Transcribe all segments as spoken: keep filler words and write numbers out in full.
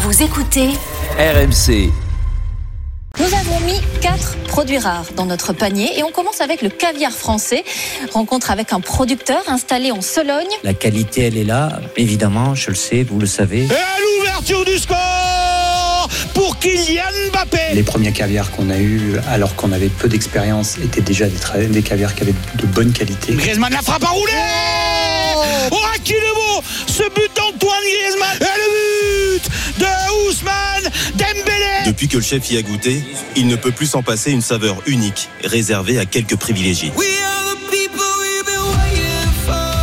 Vous écoutez R M C. Nous avons mis quatre produits rares dans notre panier et on commence avec le caviar français. Rencontre avec un producteur installé en Sologne. La qualité, elle est là, évidemment, je le sais, vous le savez. Et à l'ouverture du score pour Kylian Mbappé. Les premiers caviars qu'on a eus, alors qu'on avait peu d'expérience, étaient déjà des, tra- des caviars qui avaient de bonne qualité. Griezmann la frappe à rouler. Oh, oh à qui le mot. Ce but d'Antoine Griezmann. Et le but de Ousmane Dembélé. Depuis que le chef y a goûté, il ne peut plus s'en passer une saveur unique, réservée à quelques privilégiés. Oui.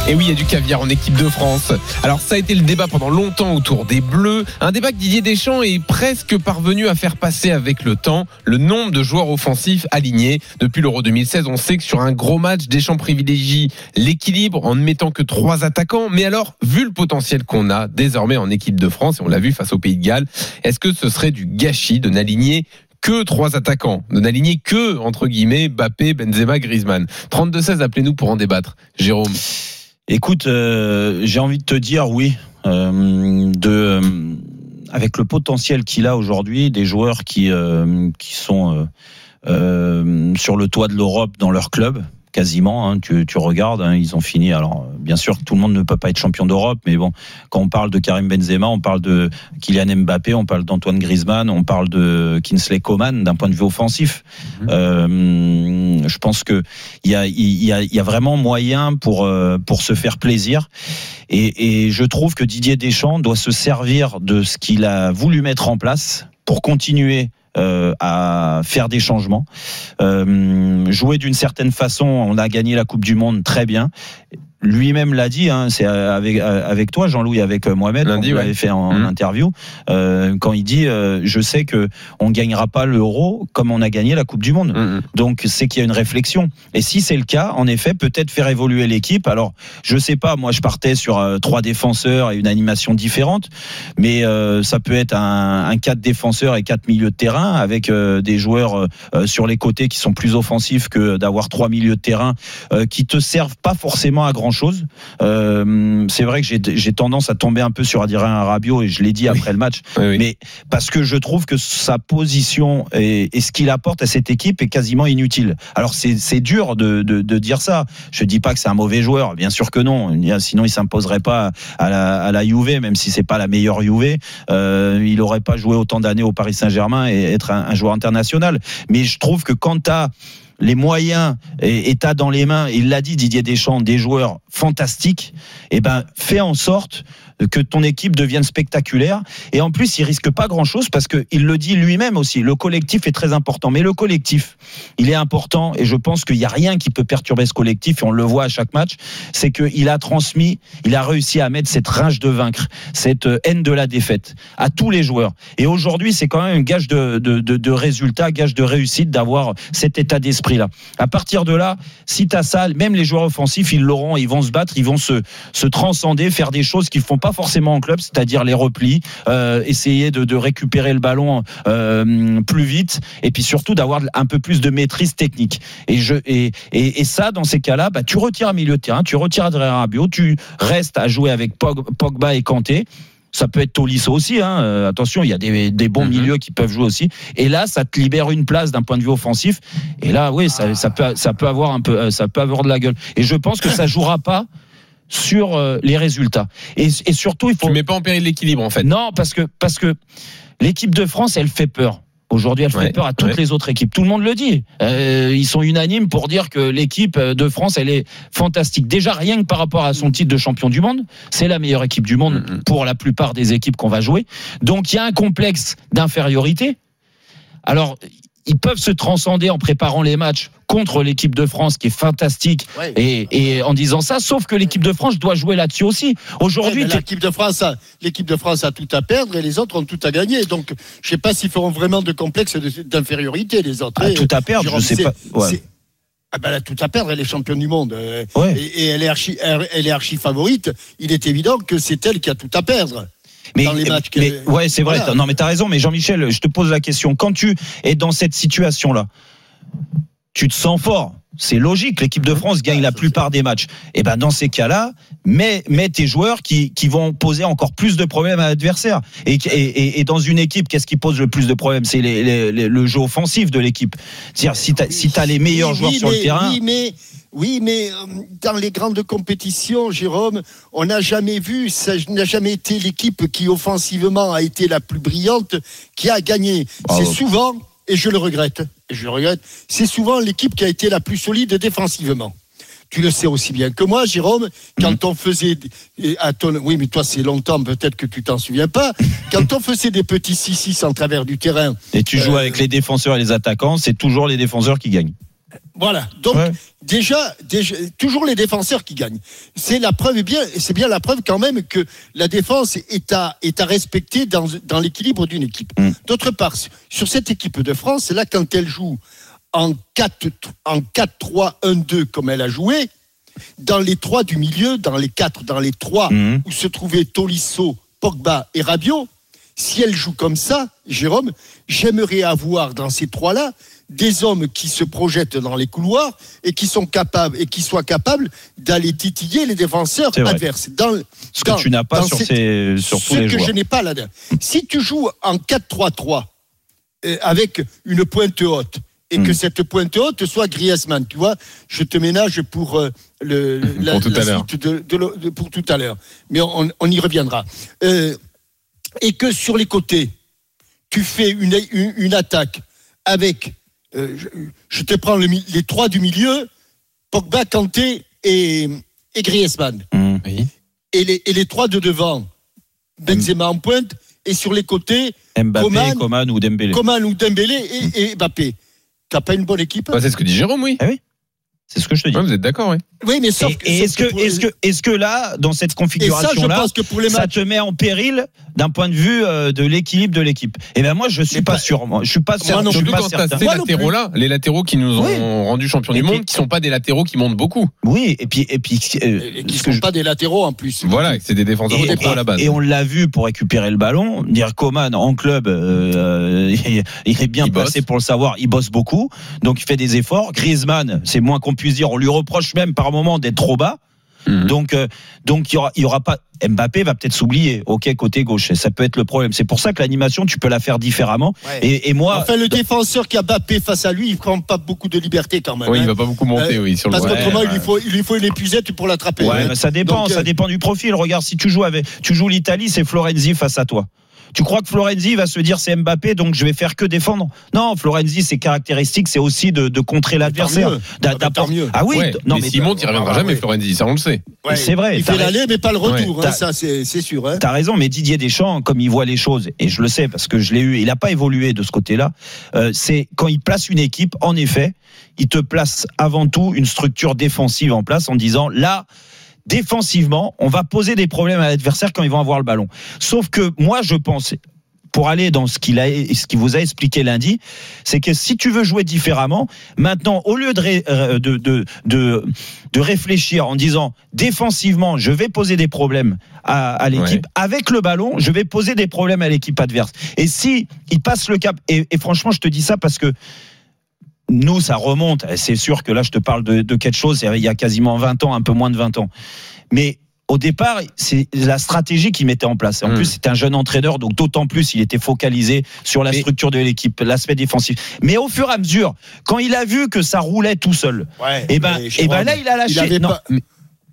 Et oui, il y a du caviar en équipe de France. Alors ça a été le débat pendant longtemps autour des Bleus. Un débat que Didier Deschamps est presque parvenu à faire passer avec le temps. Le nombre de joueurs offensifs alignés depuis l'Euro deux mille seize, on sait que sur un gros match, Deschamps privilégie l'équilibre en ne mettant que trois attaquants. Mais alors, vu le potentiel qu'on a désormais en équipe de France, et on l'a vu face au Pays de Galles, est-ce que ce serait du gâchis de n'aligner que trois attaquants, de n'aligner que, entre guillemets, Mbappé, Benzema, Griezmann? Trente-deux seize, appelez-nous pour en débattre. Jérôme. Écoute, euh, j'ai envie de te dire oui, euh, de, euh, avec le potentiel qu'il a aujourd'hui, des joueurs qui, euh, qui sont euh, euh, sur le toit de l'Europe dans leur club, quasiment, hein, tu, tu regardes, hein, ils ont fini, alors bien sûr tout le monde ne peut pas être champion d'Europe, mais bon, quand on parle de Karim Benzema, on parle de Kylian Mbappé, on parle d'Antoine Griezmann, on parle de Kinsley Coman d'un point de vue offensif. Mm-hmm. Euh, je pense que il y a, y, y, a, y a vraiment moyen pour, euh, pour se faire plaisir, et, et je trouve que Didier Deschamps doit se servir de ce qu'il a voulu mettre en place pour continuer Euh, à faire des changements, euh, jouer d'une certaine façon. On a gagné la Coupe du Monde, très bien. Lui-même l'a dit, hein, c'est avec, avec toi Jean-Louis, avec Mohamed, lundi, on l'avait ouais. fait en mmh. interview, euh, quand il dit euh, je sais qu'on ne gagnera pas l'Euro comme on a gagné la Coupe du Monde. Mmh. Donc c'est qu'il y a une réflexion. Et si c'est le cas, en effet, peut-être faire évoluer l'équipe. Alors je ne sais pas, moi je partais sur euh, trois défenseurs et une animation différente, mais euh, ça peut être un, un quatre défenseurs et quatre milieux de terrain, avec euh, des joueurs euh, sur les côtés qui sont plus offensifs que d'avoir trois milieux de terrain euh, qui ne te servent pas forcément à grand chose. Euh, c'est vrai que j'ai, j'ai tendance à tomber un peu sur Adrien Rabiot, et je l'ai dit après oui. le match, oui, oui. mais parce que je trouve que sa position et, et ce qu'il apporte à cette équipe est quasiment inutile. Alors c'est, c'est dur de, de, de dire ça, je ne dis pas que c'est un mauvais joueur, bien sûr que non, sinon il ne s'imposerait pas à la, à la Juve, même si ce n'est pas la meilleure Juve, euh, il n'aurait pas joué autant d'années au Paris Saint-Germain et être un, un joueur international. Mais je trouve que quand tu as les moyens et t'as dans les mains, il l'a dit Didier Deschamps, des joueurs fantastiques, et ben fais en sorte que ton équipe devienne spectaculaire. Et en plus il risque pas grand chose, parce qu'il le dit lui-même aussi, le collectif est très important. Mais le collectif, il est important, et je pense qu'il n'y a rien qui peut perturber ce collectif, et on le voit à chaque match. C'est qu'il a transmis, il a réussi à mettre cette rage de vaincre, cette haine de la défaite à tous les joueurs. Et aujourd'hui c'est quand même un gage de, de, de, de résultat, gage de réussite d'avoir cet état d'esprit là. À partir de là, si t'as ça, même les joueurs offensifs ils l'auront, ils vont se battre, ils vont se, se transcender, faire des choses qu'ils font pas forcément en club, c'est-à-dire les replis, euh, essayer de, de récupérer le ballon euh, plus vite, et puis surtout d'avoir un peu plus de maîtrise technique. Et, je, et, et, et ça, dans ces cas-là, bah, tu retires un milieu de terrain, tu retires Adrien Rabiot, tu restes à jouer avec Pogba et Kanté. Ça peut être Tolisso aussi, hein. euh, attention, il y a des, des bons mm-hmm. milieux qui peuvent jouer aussi. Et là, ça te libère une place d'un point de vue offensif. Et là, oui, ça, ça, peut, ça peut avoir un peu, ça peut avoir de la gueule. Et je pense que ça jouera pas sur euh, les résultats. Et, et surtout, il faut... Tu ne mets pas en péril l'équilibre, en fait. Non, parce que, parce que l'équipe de France, elle fait peur. Aujourd'hui, elle fait ouais, peur à toutes ouais. les autres équipes. Tout le monde le dit. Euh, ils sont unanimes pour dire que l'équipe de France, elle est fantastique. Déjà, rien que par rapport à son titre de champion du monde, c'est la meilleure équipe du monde mmh. pour la plupart des équipes qu'on va jouer. Donc, il y a un complexe d'infériorité. Alors... ils peuvent se transcender en préparant les matchs contre l'équipe de France qui est fantastique, ouais, et, et en disant ça, sauf que l'équipe de France doit jouer là-dessus aussi. Aujourd'hui, ouais, l'équipe de France a, l'équipe de France a tout à perdre et les autres ont tout à gagner. Donc, je sais pas s'ils feront vraiment de complexe d'infériorité, les autres. Ah, et, tout à perdre, je sais pas. Ouais. Ah ben, elle a tout à perdre, elle est championne du monde. Ouais. Et, et elle est archi, elle est archi favorite. Il est évident que c'est elle qui a tout à perdre. Mais, dans les matchs mais que... ouais, c'est vrai. Voilà. Non, mais t'as raison. Mais Jean-Michel, je te pose la question. Quand tu es dans cette situation-là, tu te sens fort. C'est logique. L'équipe de France gagne la plupart des matchs. Et ben, dans ces cas-là, mets, mets tes joueurs qui, qui vont poser encore plus de problèmes à l'adversaire. Et, et, et dans une équipe, qu'est-ce qui pose le plus de problèmes? C'est les, les, les, le jeu offensif de l'équipe. C'est-à-dire, si t'as, si t'as les meilleurs oui, joueurs oui, sur mais, le terrain. Oui, mais, oui, mais dans les grandes compétitions, Jérôme, on n'a jamais vu, ça n'a jamais été l'équipe qui, offensivement, a été la plus brillante qui a gagné. Bravo. C'est souvent, et je le regrette. Je regrette. C'est souvent l'équipe qui a été la plus solide défensivement. Tu le sais aussi bien que moi, Jérôme. Quand mmh. on faisait, à ton, oui, mais toi c'est longtemps, peut-être que tu t'en souviens pas. Quand on faisait des petits six six en travers du terrain. Et tu euh, joues avec les défenseurs et les attaquants. C'est toujours les défenseurs qui gagnent. Voilà. Donc ouais. déjà, déjà, toujours les défenseurs qui gagnent. C'est la preuve bien. C'est bien la preuve quand même que la défense est à est à respecter dans dans l'équilibre d'une équipe. Mmh. D'autre part, sur cette équipe de France, là quand elle joue en quatre en quatre trois un deux comme elle a joué, dans les trois du milieu, dans les quatre, dans les trois mmh. où se trouvaient Tolisso, Pogba et Rabiot, si elle joue comme ça, Jérôme, j'aimerais avoir dans ces trois là des hommes qui se projettent dans les couloirs et qui sont capables et qui soient capables d'aller titiller les défenseurs adverses. Dans, ce dans, que tu n'as pas sur, cette, ces, sur tous les joueurs. Ce que je n'ai pas là. Si tu joues en quatre trois trois euh, avec une pointe haute et mmh. que cette pointe haute soit Griezmann, tu vois, je te ménage pour euh, le mmh, la, pour tout la à suite de, de, de, de pour tout à l'heure. Mais on, on y reviendra. Euh, et que sur les côtés, tu fais une, une, une attaque avec Euh, je, je te prends le, les trois du milieu, Pogba, Kanté et, et Griezmann. Mmh, oui. et, les, et les trois de devant, Benzema mmh. en pointe, et sur les côtés, Mbappé, Coman, Coman ou Dembélé. Coman ou Dembélé et, mmh. et Mbappé. T'as pas une bonne équipe bah, c'est ce que dit Jérôme, oui. Ah oui. C'est ce que je te dis. Ouais, vous êtes d'accord, oui. Oui, mais sauf que, est-ce que, que est-ce que est-ce que là, dans cette configuration-là, ça, matchs... ça te met en péril d'un point de vue euh, de l'équilibre de l'équipe. Et ben moi, je suis pas, pas sûr. Moi, je suis pas sûr. Surtout quand t'as ces latéraux-là, les latéraux qui nous ont oui. rendus champions et du puis, monde, qui sont pas des latéraux qui montent beaucoup. Oui, et puis et puis euh, et qui sont je... pas des latéraux en plus. Voilà, c'est des défenseurs et, et, à la base. Et on l'a vu pour récupérer le ballon. Dire Coman en club, euh, il est bien il placé bosse. Pour le savoir. Il bosse beaucoup, donc il fait des efforts. Griezmann, c'est moins qu'on puisse dire. On lui reproche même par moment d'être trop bas. Mmh. Donc, euh, donc il y aura, il y aura pas. Mbappé va peut-être s'oublier. Ok, côté gauche, ça peut être le problème. C'est pour ça que l'animation, tu peux la faire différemment. Ouais. Et, et moi, enfin, le défenseur qui a Mbappé face à lui, il prend pas beaucoup de liberté quand même. Oui, hein. Il va pas beaucoup monter, euh, oui. Sur parce le... qu'autrement, ouais, il lui faut, il lui faut une épuisette pour l'attraper. Ouais, hein. mais ça dépend, donc, ça euh... dépend du profil. Regarde, si tu joues avec, tu joues l'Italie, c'est Florenzi face à toi. Tu crois que Florenzi va se dire c'est Mbappé donc je vais faire que défendre? Non, Florenzi ses caractéristiques c'est aussi de, de contrer l'adversaire. D'a, ah, bah, mieux. ah oui, ouais. non, mais, mais s'il monte il reviendra jamais ouais. Florenzi, ça on le sait. Ouais. C'est vrai. Il fait l'aller mais pas le retour, ouais. hein, ça c'est, c'est sûr. Hein. T'as raison, mais Didier Deschamps comme il voit les choses et je le sais parce que je l'ai eu, il n'a pas évolué de ce côté-là. Euh, c'est quand il place une équipe, en effet, il te place avant tout une structure défensive en place en disant là. Défensivement, on va poser des problèmes à l'adversaire quand ils vont avoir le ballon. Sauf que moi, je pense, pour aller dans ce qu'il a, ce qu'il vous a expliqué lundi, c'est que si tu veux jouer différemment, maintenant, au lieu de, de, de, de, de réfléchir en disant défensivement, je vais poser des problèmes à, à l'équipe, ouais. avec le ballon, je vais poser des problèmes à l'équipe adverse. Et si il passe le cap, et, et franchement, je te dis ça parce que nous, ça remonte. C'est sûr que là, je te parle de, de quelque chose, il y a quasiment vingt ans, un peu moins de vingt ans. Mais au départ, c'est la stratégie qu'il mettait en place. En mmh. plus, c'est un jeune entraîneur, donc d'autant plus, il était focalisé sur la mais... structure de l'équipe, l'aspect défensif. Mais au fur et à mesure, quand il a vu que ça roulait tout seul, ouais, et ben, et ben là, il a lâché. Il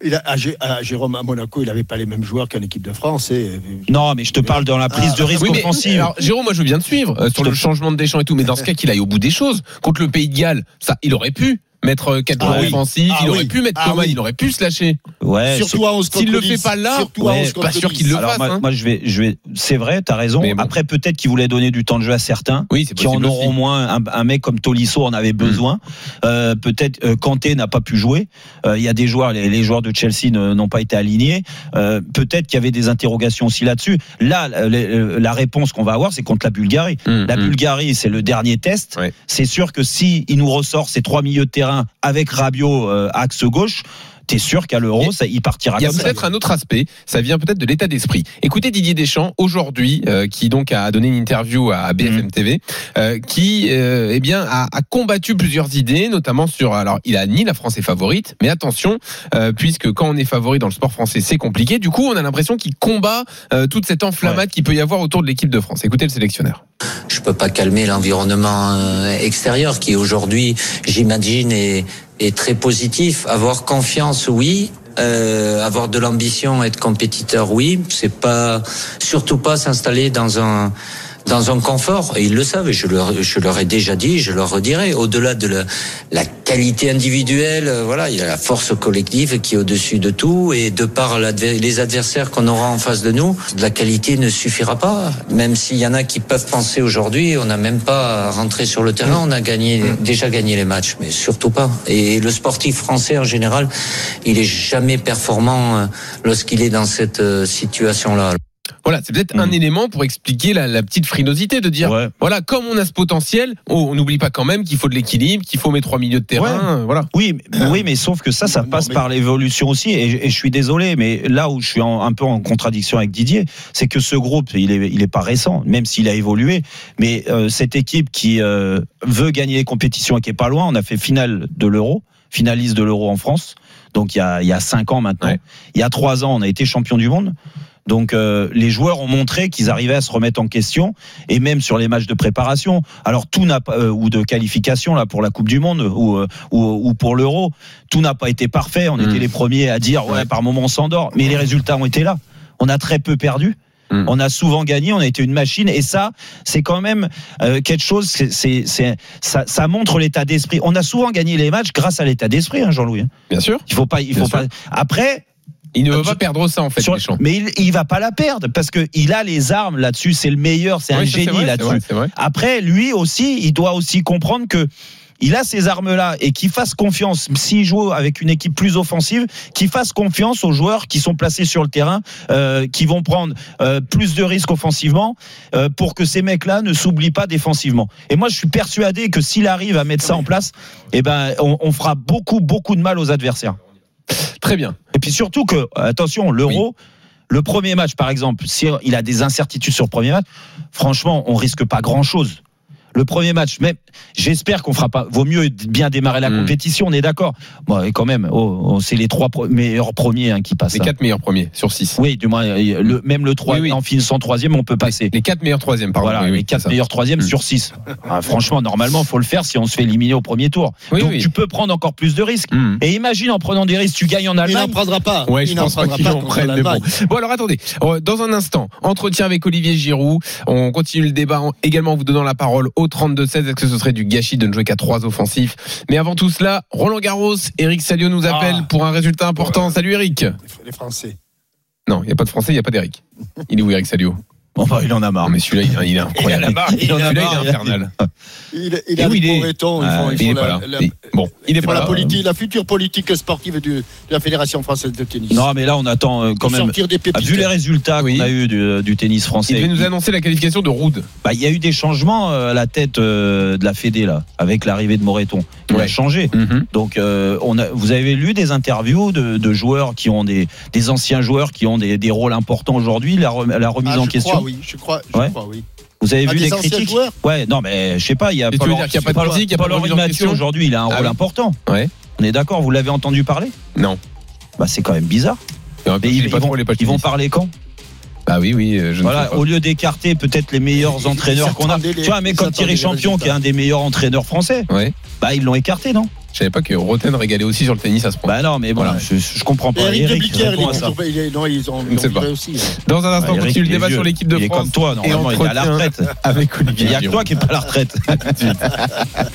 Il a, à Jérôme, à Monaco, il n'avait pas les mêmes joueurs qu'en équipe de France. Et... Non, mais je te parle dans la prise ah, de risque oui, offensive. Alors, Jérôme, moi, je veux bien te suivre euh, sur le changement de Deschamps et tout, mais dans ce cas, qu'il aille au bout des choses. Contre le Pays de Galles, ça, il aurait pu. mettre quatre joueurs ah oui. offensifs, ah il aurait oui. pu mettre ah Coman, oui. il aurait pu se lâcher. Ouais, surtout à onze contre dix. S'il le fait pas là, ouais, pas dix. Sûr qu'il le Alors fasse. Moi, hein. moi je vais, je vais. C'est vrai, t'as raison. Bon. Après, peut-être qu'il voulait donner du temps de jeu à certains, oui, qui en auront aussi. moins. Un, un mec comme Tolisso en avait besoin. Mmh. Euh, peut-être euh, Kanté n'a pas pu jouer. Il euh, y a des joueurs, les, les joueurs de Chelsea n'ont pas été alignés. Euh, peut-être qu'il y avait des interrogations aussi là-dessus. Là, la, la réponse qu'on va avoir, c'est contre la Bulgarie. Mmh. La Bulgarie, c'est le dernier test. Oui. C'est sûr que si il nous ressort ces trois milieux de terrain avec Rabiot euh, axe gauche, t'es sûr qu'à l'Euro, ça, il partira comme ça. Il y a peut-être un autre aspect, ça vient peut-être de l'état d'esprit. Écoutez Didier Deschamps aujourd'hui, euh, qui donc a donné une interview à B F M T V, euh, qui euh, eh bien a, a combattu plusieurs idées, notamment sur. Alors, il a ni la France est favorite, mais attention, euh, puisque quand on est favori dans le sport français, c'est compliqué. Du coup, on a l'impression qu'il combat euh, toute cette enflammate ouais. qu'il peut y avoir autour de l'équipe de France. Écoutez le sélectionneur. Je peux pas calmer l'environnement extérieur qui aujourd'hui, j'imagine, est. est très positif. Avoir confiance, oui. Euh, avoir de l'ambition, être compétiteur, oui. C'est pas, surtout pas s'installer dans un, dans un confort. Et ils le savent. Et je leur, je leur ai déjà dit, je leur redirai. Au-delà de la, la qualité individuelle, voilà, il y a la force collective qui est au-dessus de tout. Et de par les adversaires qu'on aura en face de nous, la qualité ne suffira pas. Même s'il y en a qui peuvent penser aujourd'hui, on n'a même pas rentré sur le terrain. On a gagné, déjà gagné les matchs, mais surtout pas. Et le sportif français, en général, il est jamais performant lorsqu'il est dans cette situation-là. Voilà, c'est peut-être mmh. un élément pour expliquer la, la petite frilosité de dire, ouais. voilà, comme on a ce potentiel, oh, on n'oublie pas quand même qu'il faut de l'équilibre, qu'il faut mes trois milieux de terrain, ouais. voilà. Oui, mais, oui, mais sauf que ça, ça passe non, mais... par l'évolution aussi, et, et je suis désolé, mais là où je suis en, un peu en contradiction avec Didier, c'est que ce groupe, il est, il est pas récent, même s'il a évolué, mais euh, cette équipe qui euh, veut gagner les compétitions et qui est pas loin, on a fait finale de l'Euro, finaliste de l'Euro en France, donc il y a, il y a cinq ans maintenant, ouais. il y a trois ans, on a été champion du monde. Donc euh, les joueurs ont montré qu'ils arrivaient à se remettre en question et même sur les matchs de préparation. Alors tout n'a pas euh, ou de qualification là pour la Coupe du Monde ou euh, ou, ou pour l'Euro, tout n'a pas été parfait. On mmh. était les premiers à dire ouais par moment on s'endort, mais les résultats ont été là. On a très peu perdu. Mmh. On a souvent gagné, on a été une machine, et ça, c'est quand même euh, quelque chose. C'est, c'est, c'est, ça, ça montre l'état d'esprit. On a souvent gagné les matchs grâce à l'état d'esprit, hein, Jean-Louis. Bien sûr. Il faut pas, il faut pas. Après. Il ne veut pas perdre ça en fait, sur, mais il, il va pas la perdre parce que il a les armes là-dessus. C'est le meilleur, c'est oui, un génie c'est vrai, là-dessus. C'est vrai, c'est vrai. Après, lui aussi, il doit aussi comprendre que il a ces armes-là et qu'il fasse confiance. S'il joue avec une équipe plus offensive, qu'il fasse confiance aux joueurs qui sont placés sur le terrain, euh, qui vont prendre euh, plus de risques offensivement euh, pour que ces mecs-là ne s'oublient pas défensivement. Et moi, je suis persuadé que s'il arrive à mettre ça en place, eh ben, on, on fera beaucoup, beaucoup de mal aux adversaires. Très bien. Et puis surtout que, attention, l'Euro, oui. le premier match par exemple, s'il a des incertitudes sur le premier match, franchement, on risque pas grand-chose. Le premier match, même, j'espère qu'on fera pas. Vaut mieux bien démarrer la mmh. compétition, on est d'accord. Bon, et quand même, oh, c'est les trois pro- meilleurs premiers hein, qui passent. Les quatre meilleurs premiers sur six. Oui, du moins, le, même le trois, oui, oui. en finissant troisième, on peut passer. Les quatre meilleurs troisièmes, pardon. Voilà, oui, oui, les quatre meilleurs troisièmes mmh. sur six. Ah, franchement, normalement, faut le faire si on se fait éliminer au premier tour. Oui, Donc oui. tu peux prendre encore plus de risques. Mmh. Et imagine en prenant des risques, tu gagnes en Allemagne. Il n'en prendra pas. Ouais, je Il pense pas qu'ils en prennent. Mais bon. bon, alors attendez. Dans un instant, entretien avec Olivier Giroud. On continue le débat en, également en vous donnant la parole. Au trente-deux seize, est-ce que ce serait du gâchis de ne jouer qu'à trois offensifs? Mais avant tout cela, Roland-Garros, Eric Saliot nous appelle ah, pour un résultat important. Euh, Salut Eric. Les Français. Non, il n'y a pas de Français, il n'y a pas d'Eric. Il est où Eric Saliot? Bon, bah, il en a marre. Mais celui-là, il, il est incroyable. Il, marre, il, il en a marre. Il est infernal. Il, il, il, oui, il est Moretton. Euh, il n'est pas là. La, il, bon, il n'est pas là. La, politique, la future politique sportive de, de la Fédération française de tennis. Non, mais là, on attend euh, quand même. Vu les résultats oui. qu'on a eu du, du tennis français. Il devait nous annoncer la qualification de Roud. Bah, il y a eu des changements à la tête euh, de la Fédé là, avec l'arrivée de Moretton. Il ouais. a changé. Mm-hmm. Donc, euh, on a, vous avez lu des interviews de, de joueurs qui ont des, des anciens joueurs qui ont des, des rôles importants aujourd'hui. La, la remise ah, en question. Oui, je crois, je ouais. crois, oui. Vous avez ah, vu les critiques? Ouais, non, mais je sais pas. Il y a Paul Henri Mathieu aujourd'hui, il a un ah, rôle oui. important. Ouais. On est d'accord, vous l'avez entendu parler? Non. Bah, c'est quand même bizarre. Mais mais ils, ils, vont, ils vont parler quand? Ah oui, oui. Je voilà, ne sais pas. Au lieu d'écarter peut-être les meilleurs entraîneurs qu'on a. Les, tu vois, un mec comme Thierry Champion, qui est un des meilleurs entraîneurs français, ouais. bah, ils l'ont écarté, non? Je savais pas que Rotten régalait aussi sur le tennis à ce point. Bah non, mais voilà, ouais. je, je comprends pas. Eric, Eric il répond à ça. Il est, non, ils ont, ils ont pas. Aussi. Dans un instant, on bah, continue le débat vieux. Sur l'équipe de il France. Il est comme toi, normalement, il est à la retraite. Avec Olivier. Il y a que toi qui est pas à la retraite.